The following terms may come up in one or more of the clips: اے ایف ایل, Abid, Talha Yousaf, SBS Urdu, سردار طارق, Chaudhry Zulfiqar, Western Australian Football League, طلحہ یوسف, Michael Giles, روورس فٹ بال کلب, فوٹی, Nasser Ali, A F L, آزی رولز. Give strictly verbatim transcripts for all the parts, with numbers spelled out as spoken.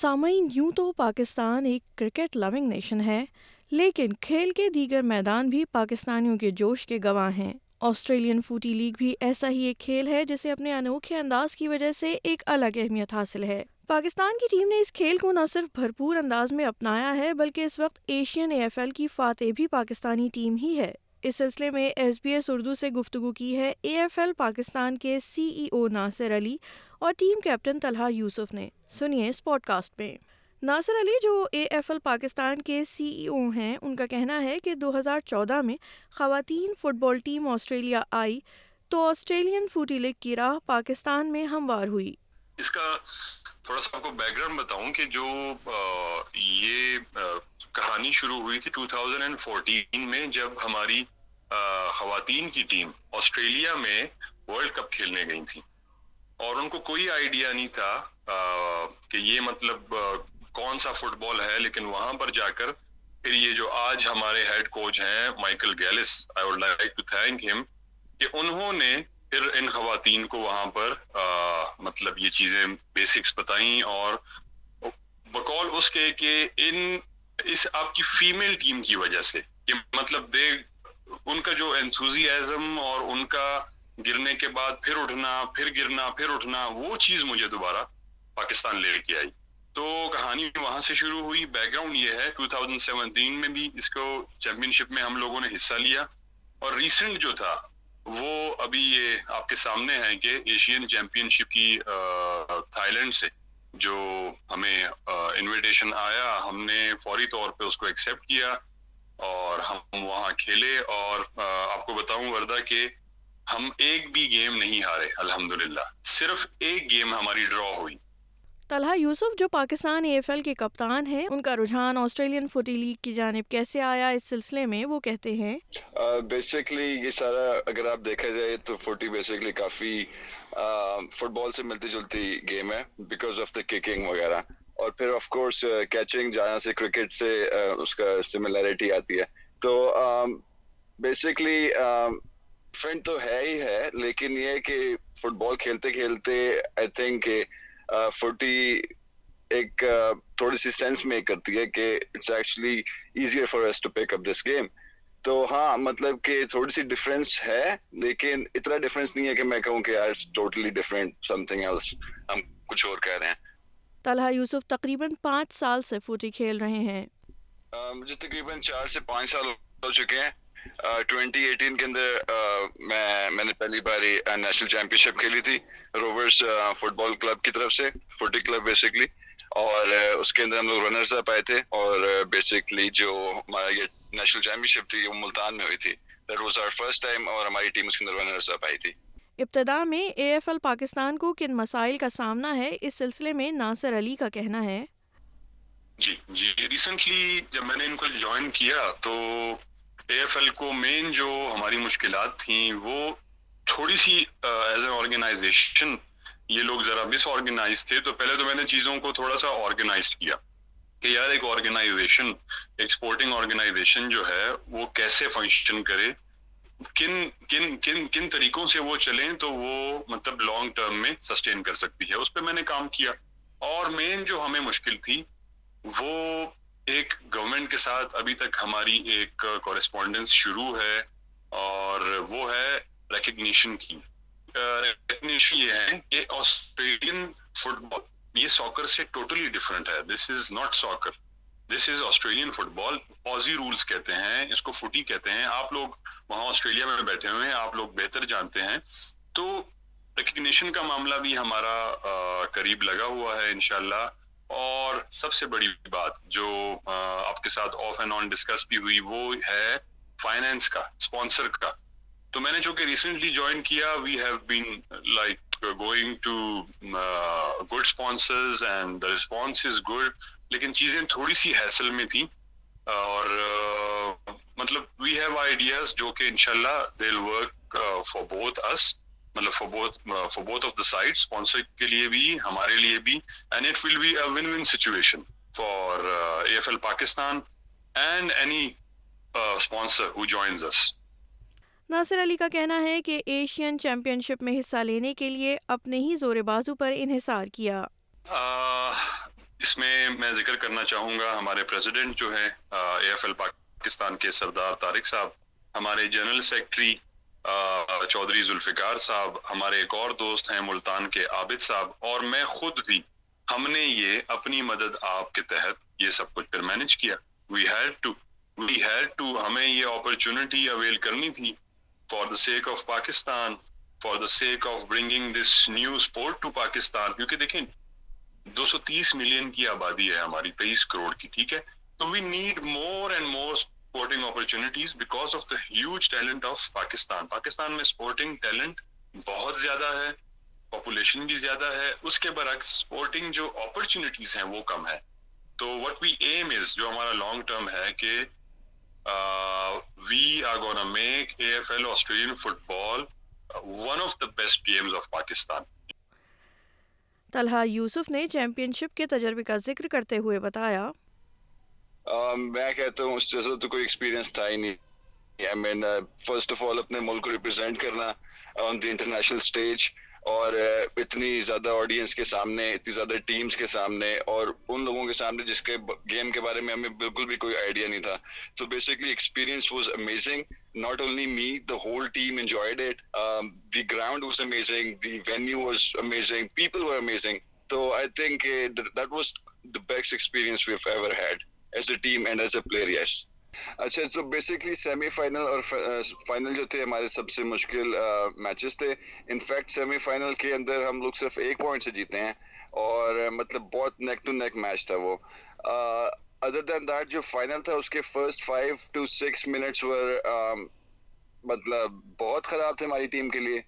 سامعین، یوں تو پاکستان ایک کرکٹ لونگ نیشن ہے، لیکن کھیل کے دیگر میدان بھی پاکستانیوں کے جوش کے گواہ ہیں۔ آسٹریلین فوٹی لیگ بھی ایسا ہی ایک کھیل ہے جسے اپنے انوکھے انداز کی وجہ سے ایک الگ اہمیت حاصل ہے۔ پاکستان کی ٹیم نے اس کھیل کو نہ صرف بھرپور انداز میں اپنایا ہے، بلکہ اس وقت ایشین اے ایف ایل کی فاتح بھی پاکستانی ٹیم ہی ہے۔ اس سلسلے میں ایس بی ایس اردو سے گفتگو کی ہے اے ایف ایل پاکستان کے سی ای او ناصر علی اور ٹیم کیپٹن طلحہ یوسف نے، سنیے اس پوڈ کاسٹ میں۔ ناصر علی جو اے ایف ایل پاکستان کے سی ای او ہیں، ان کا کہنا ہے کہ دو ہزار چودہ میں خواتین فٹ بال ٹیم آسٹریلیا آئی تو آسٹریلین فوٹی لیگ کی راہ پاکستان میں ہموار ہوئی۔ اس کا تھوڑا سا آپ کو بیک گراؤنڈ بتاؤں کہ جو یہ کہانی شروع ہوئی تھی دو ہزار چودہ میں، جب ہماری خواتین کی ٹیم آسٹریلیا میں ورلڈ کپ کھیلنے گئی تھی، اور ان کو کوئی آئیڈیا نہیں تھا کہ یہ مطلب کون سا فٹ بال ہے، لیکن وہاں پر جا کر پھر یہ جو آج ہمارے ہیڈ کوچ ہیں Michael Giles, I would like to thank ہم، کہ انہوں نے پھر ان خواتین کو وہاں پر مطلب یہ چیزیں بیسکس بتائیں، اور بقول اس کے کہ ان اس آپ کی فیمیل ٹیم کی وجہ سے کہ مطلب دے ان کا جو انتھوزیازم اور ان کا گرنے کے بعد پھر اٹھنا، پھر گرنا، پھر اٹھنا، وہ چیز مجھے دوبارہ پاکستان لے کے آئی۔ تو کہانی وہاں سے شروع ہوئی۔ بیک گراؤنڈ یہ ہے دو ہزار سترہ میں بھی اس کو چیمپئن شپ میں ہم لوگوں نے حصہ لیا، اور ریسنٹ جو تھا وہ ابھی یہ آپ کے سامنے ہے کہ ایشین چیمپئن شپ کی تھائی لینڈ سے جو ہمیں انویٹیشن آیا، ہم نے فوری طور پہ اس کو ایکسیپٹ کیا اور ہم وہاں کھیلے، اور آپ کو بتاؤں وردہ کہ ہم ایک بھی گیم نہیں ہارے، الحمدللہ صرف ایک گیم ہماری ڈرا ہوئی۔ طلحہ یوسف جو پاکستان اے ایف ایل کے کپتان ہیں، ان کا رجحان آسٹریلین فوٹی لیگ کی جانب کیسے آیا، اس سلسلے میں وہ کہتے ہیں بیسیکلی یہ سارا اگر آپ دیکھا جائے تو فوٹی بیسیکلی کافی فٹ بال سے ملتی جلتی گیم ہے، بیکاز آف دا ککنگ وغیرہ، اور پھر آف کورس کیچنگ جہاں سے کرکٹ سے اس کا سملیرٹی آتی ہے۔ تو بیسیکلی ڈفرینٹ تو ہے ہی ہے، لیکن یہ کہ فٹ بال کھیلتے کھیلتے آئی تھنک فوٹی ایک تھوڑی سی سینس میک کرتی ہے کہ it's actually easier for us to pick up this game. تو ہاں مطلب کہ تھوڑی سی ڈفرینس ہے، لیکن اتنا ڈفرینس نہیں ہے کہ میں کہوں کہ یار totally different, something else, ہم کچھ اور کہہ رہے ہیں۔ طلحہ یوسف تقریباً پانچ سال سے فوٹی کھیل رہے ہیں، مجھے تقریباً چار سے پانچ سال ہو چکے ہیں۔ ٹوینٹی ایٹین کے اندر میں میں نے پہلی بار نیشنل چیمپئن شپ کھیلی تھی روورس فٹ بال کلب کی طرف سے، فوٹی کلب بیسکلی، اور اس کے اندر ہم لوگ رنرز اپ آئے تھے، اور بیسکلی جو ہمارا یہ نیشنل چیمپئن شپ تھی وہ ملتان میں ہوئی تھی، that was our first time, اور ہماری ٹیم اس کے اندر رنرز اپ آئی تھی۔ ابتدا میں اے ایف ایل پاکستان کو کن مسائل کا سامنا ہے، اس سلسلے میں ناصر علی کا کہنا ہے۔ جی جی ریسنٹلی جب میں نے ان کو جوائن کیا تو اے ایف ایل کو مین جو ہماری مشکلات تھیں وہ تھوڑی سی ایز این آرگنائزیشن یہ لوگ ذرا ڈس آرگنائز تھے۔ تو پہلے تو میں نے چیزوں کو تھوڑا سا آرگنائز کیا کہ یار ایک آرگنائزیشن، ایک سپورٹنگ آرگنائزیشن جو ہے وہ کیسے فنکشن کرے، کن کن کن کن طریقوں سے وہ چلیں تو وہ مطلب لانگ ٹرم میں سسٹین کر سکتی ہے، اس پہ میں نے کام کیا۔ اور مین جو ہمیں مشکل تھی وہ ایک گورنمنٹ کے ساتھ ابھی تک ہماری ایک کورسپونڈنس شروع ہے، اور وہ ہے ریکگنیشن کی۔ ریکگنیشن یہ ہے کہ آسٹریلین فٹ بال یہ ساکر سے ٹوٹلی ڈفرینٹ ہے، this is not soccer, this is Australian football, آزی رولز کہتے ہیں اس کو، فوٹی کہتے ہیں۔ آپ لوگ وہاں آسٹریلیا میں بیٹھے ہوئے ہیں، آپ لوگ بہتر جانتے ہیں۔ تو ریکگنیشن کا معاملہ بھی ہمارا قریب لگا ہوا ہے انشاءاللہ۔ اور سب سے بڑی بات جو آپ کے ساتھ آف اینڈ آن ڈسکس بھی ہوئی وہ ہے فائنینس کا، اسپانسر کا۔ تو میں نے چونکہ ریسنٹلی جوائن کیا، we have been like going to good sponsors and the response is good, لیکن چیزیں تھوڑی سی ہیسل میں تھیں، اور مطلب وی ہیو آئیڈیاز جو کہ انشاءاللہ they will work for both us, مطلب for both for both of the sides، sponsor کے لیے بھی، ہمارے لیے بھی، and it will be a win-win situation for A F L Pakistan and any sponsor who joins us۔ ناصر علی کا کہنا ہے کہ ایشین چیمپئن شپ میں حصہ لینے کے لیے اپنے ہی زور بازو پر انحصار کیا۔ اس میں میں ذکر کرنا چاہوں گا ہمارے پریزیڈنٹ جو ہیں اے ایف ایل پاکستان کے سردار طارق صاحب, ہمارے جنرل سیکرٹری چودھری ذوالفقار صاحب, ہمارے ایک اور دوست ہیں ملتان کے عابد صاحب, اور میں خود بھی. ہم نے یہ اپنی مدد آپ کے تحت یہ سب کچھ پھر مینج کیا. We had to we had to ہمیں یہ اپرچونٹی اویل کرنی تھی for the sake of Pakistan, for the sake of bringing this new sport to Pakistan. کیونکہ دیکھیں دو سو تیس ملین کی آبادی ہے ہماری, تیئیس کروڑ کی, ٹھیک ہے. تو we need more and more sporting opportunities because of the huge talent of Pakistan. Pakistan میں اسپورٹنگ ٹیلنٹ بہت زیادہ ہے, پاپولیشن بھی زیادہ ہے, اس کے برعکس سپورٹنگ جو اپرچونٹیز ہیں وہ کم ہے. تو what we aim is, جو ہمارا لانگ ٹرم ہے کہ we are gonna make A F L Australian football one of the best games of Pakistan. طلحہ یوسف نے چیمپئن شپ کے تجربے کا ذکر کرتے ہوئے بتایا, میں کہتا ہوں اس جیسا تو کوئی ایکسپیرینس تھا ہی نہیں. I mean, first of all اپنے ملک کو ریپرزینٹ کرنا on the international stage, اور اتنی زیادہ آڈینس کے سامنے, اتنی زیادہ ٹیمز کے سامنے, اور ان لوگوں کے سامنے جس کے گیم کے بارے میں ہمیں بالکل بھی کوئی آئیڈیا نہیں تھا. تو basically experience was amazing. Not only me, the whole team enjoyed it. The ground was amazing, the venue was amazing, people were amazing. تو I think that was the best experience we have ever had as a team and as a player. Yes. اچھا, تو basically semi final اور final جو تھے ہمارے سب سے مشکل matches تھے. انفیکٹ سیمی فائنل کے اندر ہم لوگ صرف ایک پوائنٹ سے جیتے ہیں, اور مطلب بہت نیک ٹو نیک میچ تھا وہ. ادر دین دیٹ جو فائنل تھا اس کے first five to six minutes مطلب بہت خراب تھے ہماری ٹیم کے لیے,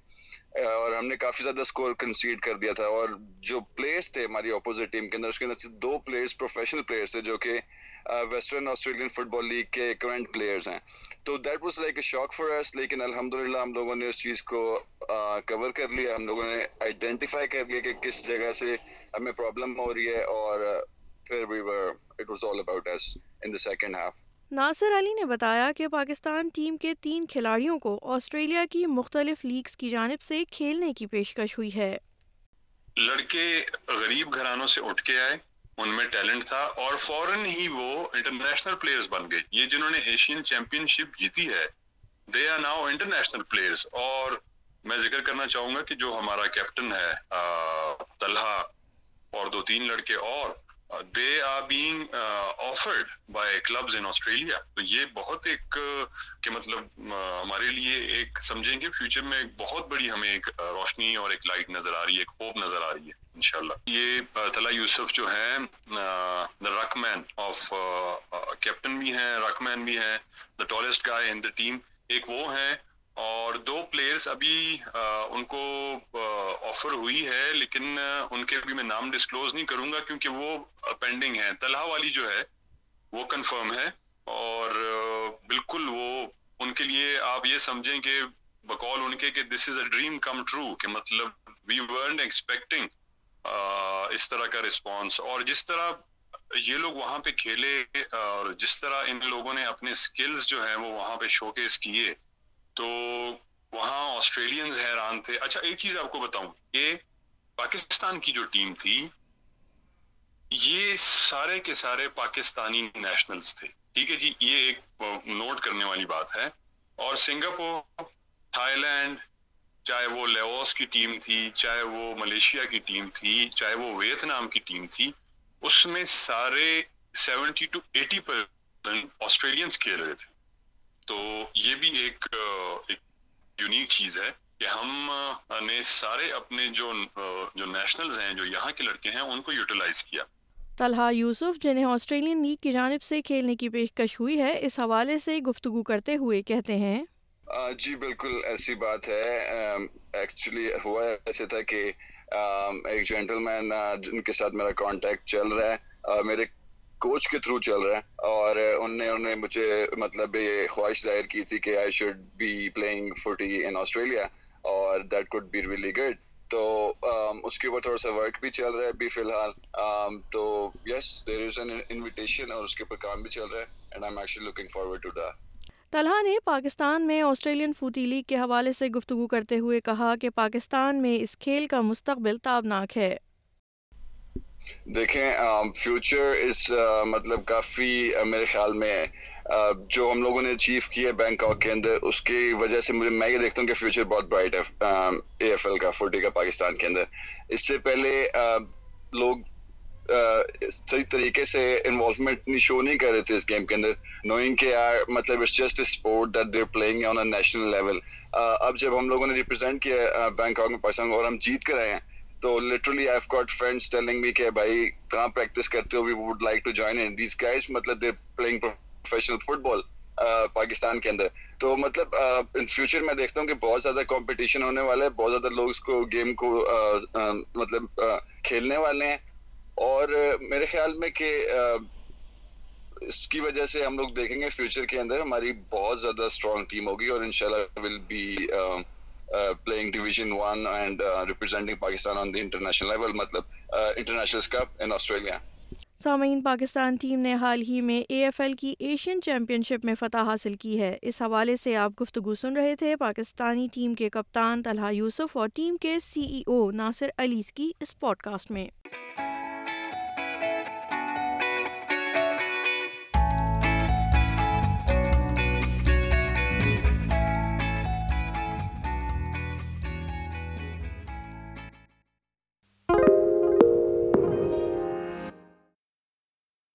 اور ہم نے کافی زیادہ اسکور کنسیڈ کر دیا تھا. اور جو پلیئرس تھے ہماری اپوزٹ ٹیم کے اندر, اس کے اندر دو پلیئرس پروفیشنل پلیئرس تھے جو کہ Western Australian football league کے کرنٹ پلیئرس ہیں. تو that was like a shock for us, لیکن الحمدللہ ہم لوگوں نے اس چیز کو کور کر لیا. ہم لوگوں نے آئیڈینٹیفائی کر لیا کہ کس جگہ سے ہمیں پرابلم ہو رہی ہے, اور پھر we were it was all about us in the second half. Nasir Ali نے بتایا کہ پاکستان ٹیم کے تین کھلاڑیوں کو آسٹریلیا کی مختلف لیگز کی جانب سے کھیلنے کی پیشکش ہوئی ہے. لڑکے غریب گھرانوں سے اٹھ کے آئے, ان میں ٹیلنٹ تھا, اور فوراً ہی وہ انٹرنیشنل پلیئرز بن گئے. یہ جنہوں نے ایشین چیمپئن شپ جیتی ہے, they are now international players. اور میں ذکر کرنا چاہوں گا کہ جو ہمارا کیپٹن ہے طلحہ, اور دو تین لڑکے اور, they are being uh, offered by clubs in Australia. تو یہ بہت ایک کہ مطلب ہمارے لیے ایک سمجھیں گے فیوچر میں ایک بہت بڑی ہمیں ایک روشنی اور ایک لائٹ نظر آ رہی ہے, ایک ہوپ نظر آ رہی ہے انشاءاللہ. یہ طلحہ یوسف جو ہیں the ruck man of captain بھی ہیں, ruck man بھی ہیں, the tallest guy in the team, ایک وہ ہیں, اور دو پلیئرس ابھی ان کو آفر ہوئی ہے, لیکن ان کے بھی میں نام ڈسکلوز نہیں کروں گا کیونکہ وہ پینڈنگ ہیں. طلحہ والی جو ہے وہ کنفرم ہے, اور بالکل وہ ان کے لیے آپ یہ سمجھیں کہ بقول ان کے کہ دس از اے ڈریم کم ٹرو, کہ مطلب وی ورنٹ ایکسپیکٹنگ اس طرح کا رسپانس. اور جس طرح یہ لوگ وہاں پہ کھیلے, اور جس طرح ان لوگوں نے اپنے اسکلز جو ہیں وہ وہاں پہ شو کیس کیے, تو وہاں آسٹریلینز حیران تھے. اچھا, ایک چیز آپ کو بتاؤں کہ پاکستان کی جو ٹیم تھی یہ سارے کے سارے پاکستانی نیشنلز تھے, ٹھیک ہے جی, یہ ایک نوٹ کرنے والی بات ہے. اور سنگاپور, تھائی لینڈ, چاہے وہ لاؤس کی ٹیم تھی, چاہے وہ ملیشیا کی ٹیم تھی, چاہے وہ ویتنام کی ٹیم تھی, اس میں سارے seventy to eighty percent Australians کھیل رہے تھے. تو یہ بھی ایک یونیک چیز ہے کہ ہم نے سارے اپنے جو جو نیشنلز ہیں, جو یہاں کے لڑکے ہیں, ان کو یوٹیلائز کیا. طلحہ یوسف جنہیں آسٹریلین لیگ کی جانب سے کھیلنے کی پیشکش ہوئی ہے, اس حوالے سے گفتگو کرتے ہوئے کہتے ہیں, جی بالکل ایسی بات ہے. ایکچولی ہوا ایسے تھا کہ ایک جینٹل مین جن کے ساتھ میرا کانٹیکٹ چل رہا ہے, میرے کوچ کے تھرو چل رہا ہے, اور ان نے انہوں نے مجھے مطلب یہ خواہش ظاہر کی تھی کہ I should be playing فوٹی in Australia, اور that could be really good. تو اس کے اوپر تھوڑا سا ورک بھی چل رہا ہے ابھی فی الحال. تو یس, دیر از این انویٹیشن, اور اس کے اوپر کام بھی چل رہا ہے, and I am actually looking forward to that. Talha نے پاکستان میں آسٹریلین فوٹی لیگ کے حوالے سے گفتگو کرتے ہوئے کہا کہ پاکستان میں اس کھیل کا مستقبل تابناک ہے. دیکھیں فیوچر اس مطلب کافی میرے خیال میں جو ہم لوگوں نے اچیو کیا ہے بینکاک کے اندر اس کی وجہ سے مجھے میں یہ دیکھتا ہوں کہ فیوچر بہت برائٹ ہے اے ایف ایل کا فوٹی کا پاکستان کے اندر. اس سے پہلے لوگ صحیح طریقے سے انوالومنٹ شو نہیں کر رہے تھے اس گیم کے اندر, نوئنگ کہ یار مطلب it's just a sport that they are playing on a national level. اب جب ہم لوگوں نے ریپرزینٹ کیا بینکاک میں پاکستان اور ہم جیت کر آئے ہیں تو literally I got friends telling me کہ بھائی کہاں پریکٹس کرتے ہو, we would like to join in these guys, مطلب they playing professional football Pakistan کے اندر. تو مطلب ان فیوچر میں دیکھتا ہوں کہ بہت زیادہ کمپٹیشن ہونے والا ہے, بہت زیادہ لوگ اس کو گیم کو مطلب کھیلنے والے ہیں, اور میرے خیال میں کہ اس کی وجہ سے ہم لوگ دیکھیں گے فیوچر کے اندر ہماری بہت زیادہ اسٹرانگ ٹیم ہوگی اور ان شاء اللہ will be Uh, playing Division One and uh, representing Pakistan on the international level, matlab uh, International Cup in Australia. سامعین, پاکستان ٹیم نے حال ہی میں اے ایف ایل کی ایشین چیمپئن شپ میں فتح حاصل کی ہے. اس حوالے سے آپ گفتگو سن رہے تھے پاکستانی ٹیم کے کپتان طلحہ یوسف اور ٹیم کے سی ای او ناصر علی کی اس پوڈ کاسٹ میں.